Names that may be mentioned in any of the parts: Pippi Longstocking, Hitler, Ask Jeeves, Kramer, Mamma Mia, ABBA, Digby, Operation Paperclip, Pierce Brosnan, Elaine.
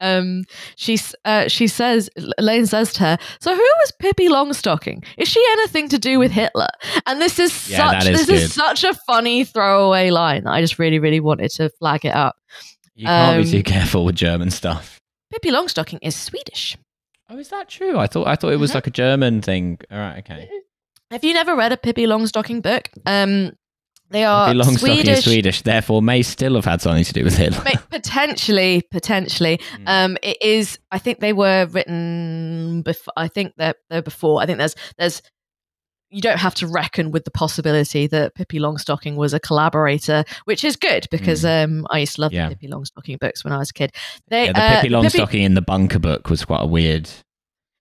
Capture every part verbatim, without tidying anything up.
Um, she, uh, she says, Elaine says to her, so who was Pippi Longstocking? Is she anything to do with Hitler? And this is yeah, such is this good. is such a funny throwaway line. I just really, really wanted to flag it up. You can't um, be too careful with German stuff. Pippi Longstocking is Swedish. Oh, is that true? I thought I thought it was mm-hmm. like a German thing. All right, okay. Have you never read a Pippi Longstocking book? Um, They are Pippi Longstocking Swedish. Is Swedish, therefore may still have had something to do with Hitler. Potentially, potentially. Mm. Um, it is. I think they were written before. I think they're, they're before. I think there's there's. You don't have to reckon with the possibility that Pippi Longstocking was a collaborator, which is good because mm. um, I used to love yeah. the Pippi Longstocking books when I was a kid. They, yeah, the uh, Pippi Longstocking Pippi... in the bunker book was quite a weird,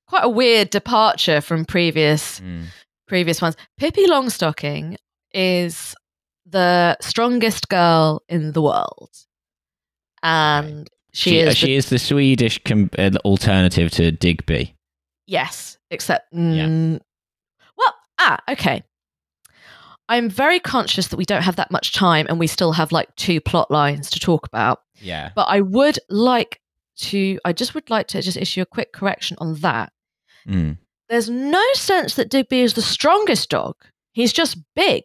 quite a weird departure from previous mm. previous ones. Pippi Longstocking is the strongest girl in the world, and she, she is she the, is the Swedish com- alternative to Digby. Yes, except mm, yeah. well, ah, okay. I'm very conscious that we don't have that much time, and we still have like two plot lines to talk about. Yeah, but I would like to. I just would like to just issue a quick correction on that. Mm. There's no sense that Digby is the strongest dog. He's just big.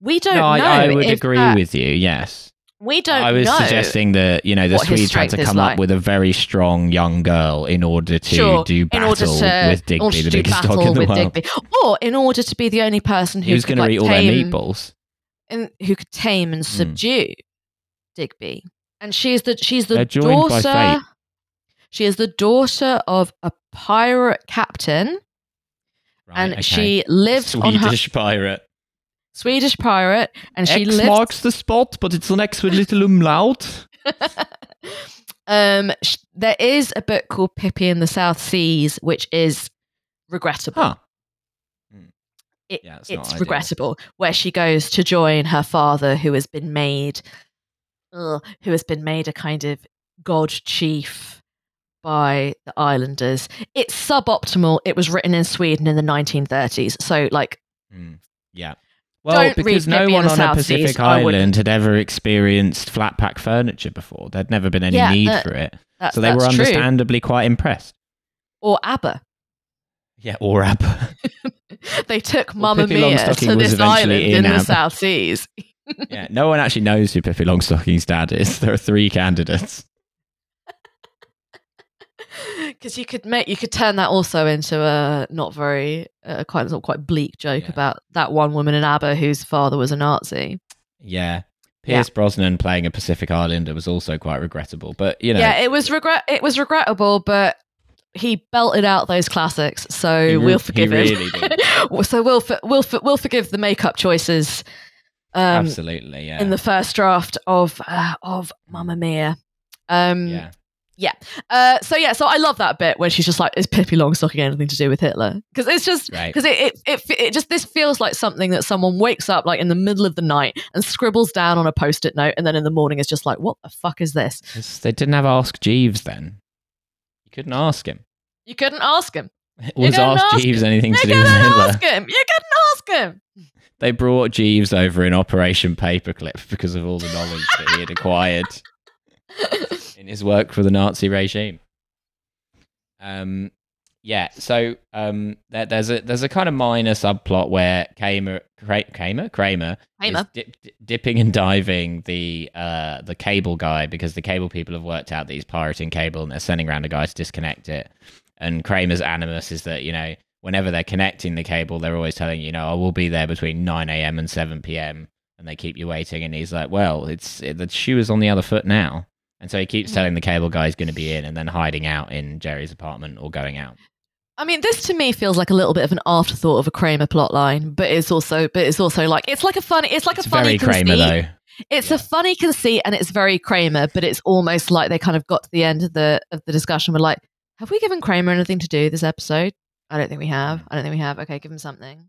We don't no, know. I, I would agree that, with you, yes. We don't know. I was know suggesting that, you know, the Swedes had to come like. up with a very strong young girl in order to sure, do battle to, with Digby, the biggest dog in the world. Digby. Or in order to be the only person who, who was going like, to eat all tame, their meatballs. And who could tame and mm. subdue Digby. And she is the, she's the daughter. She is the daughter of a pirate captain. Right, and okay. she lives Swedish on her... Swedish pirate. Swedish pirate, and she X lives... marks the spot, but it's an X with little umlaut. um, sh- there is a book called Pippi and the South Seas, which is regrettable. Huh. It, yeah, it's it's regrettable, where she goes to join her father, who has been made, ugh, who has been made a kind of god chief by the islanders. It's suboptimal. It was written in Sweden in the nineteen thirties, so like, mm. yeah. Well, Don't because no one on a Pacific Seas, island had ever experienced flat pack furniture before. There'd never been any yeah, need that, for it. That, so they were understandably true. quite impressed. Or ABBA. Yeah, or ABBA. They took Mamma Mia to this island in, in the South Seas. Yeah, no one actually knows who Pippi Longstocking's dad is. There are three candidates. Because you could make you could turn that also into a not very uh, quite not quite bleak joke yeah. about that one woman in ABBA whose father was a Nazi. Yeah, Pierce yeah. Brosnan playing a Pacific Islander was also quite regrettable, but you know, yeah, it was regret it was regrettable, but he belted out those classics, so re- we'll forgive him. Really did. So we'll for- we'll for- we'll forgive the makeup choices. Um, Absolutely, yeah. In the first draft of uh, of Mamma Mia. Um, yeah. Yeah. Uh, so, yeah, so I love that bit when she's just like, is Pippi Longstocking anything to do with Hitler? Because it's just, because right. it, it, it it just, this feels like something that someone wakes up like in the middle of the night and scribbles down on a post-it note. And then in the morning, it's just like, what the fuck is this? They didn't have Ask Jeeves then. You couldn't ask him. You couldn't ask him. Was Ask Jeeves him. anything you to do with Hitler? Ask him. You couldn't ask him. They brought Jeeves over in Operation Paperclip because of all the knowledge that he had acquired. In his work for the Nazi regime. Um, yeah, so um, there, there's a there's a kind of minor subplot where Kramer Kramer Kramer is dip, dip, dipping and diving the uh, the cable guy because the cable people have worked out that he's pirating cable and they're sending around a guy to disconnect it. And Kramer's animus is that, you know, whenever they're connecting the cable, they're always telling you, you know, I will be there between nine a.m. and seven p.m. and they keep you waiting. And he's like, well, it's it, the shoe is on the other foot now. And so he keeps telling the cable guy he's going to be in and then hiding out in Jerry's apartment or going out. I mean, this to me feels like a little bit of an afterthought of a Kramer plotline, but it's also, but it's also like, it's like a funny, it's like it's a funny conceit. Kramer, though. It's yeah. a funny conceit and it's very Kramer, but it's almost like they kind of got to the end of the, of the discussion. We're like, have we given Kramer anything to do this episode? I don't think we have. I don't think we have. Okay. Give him something.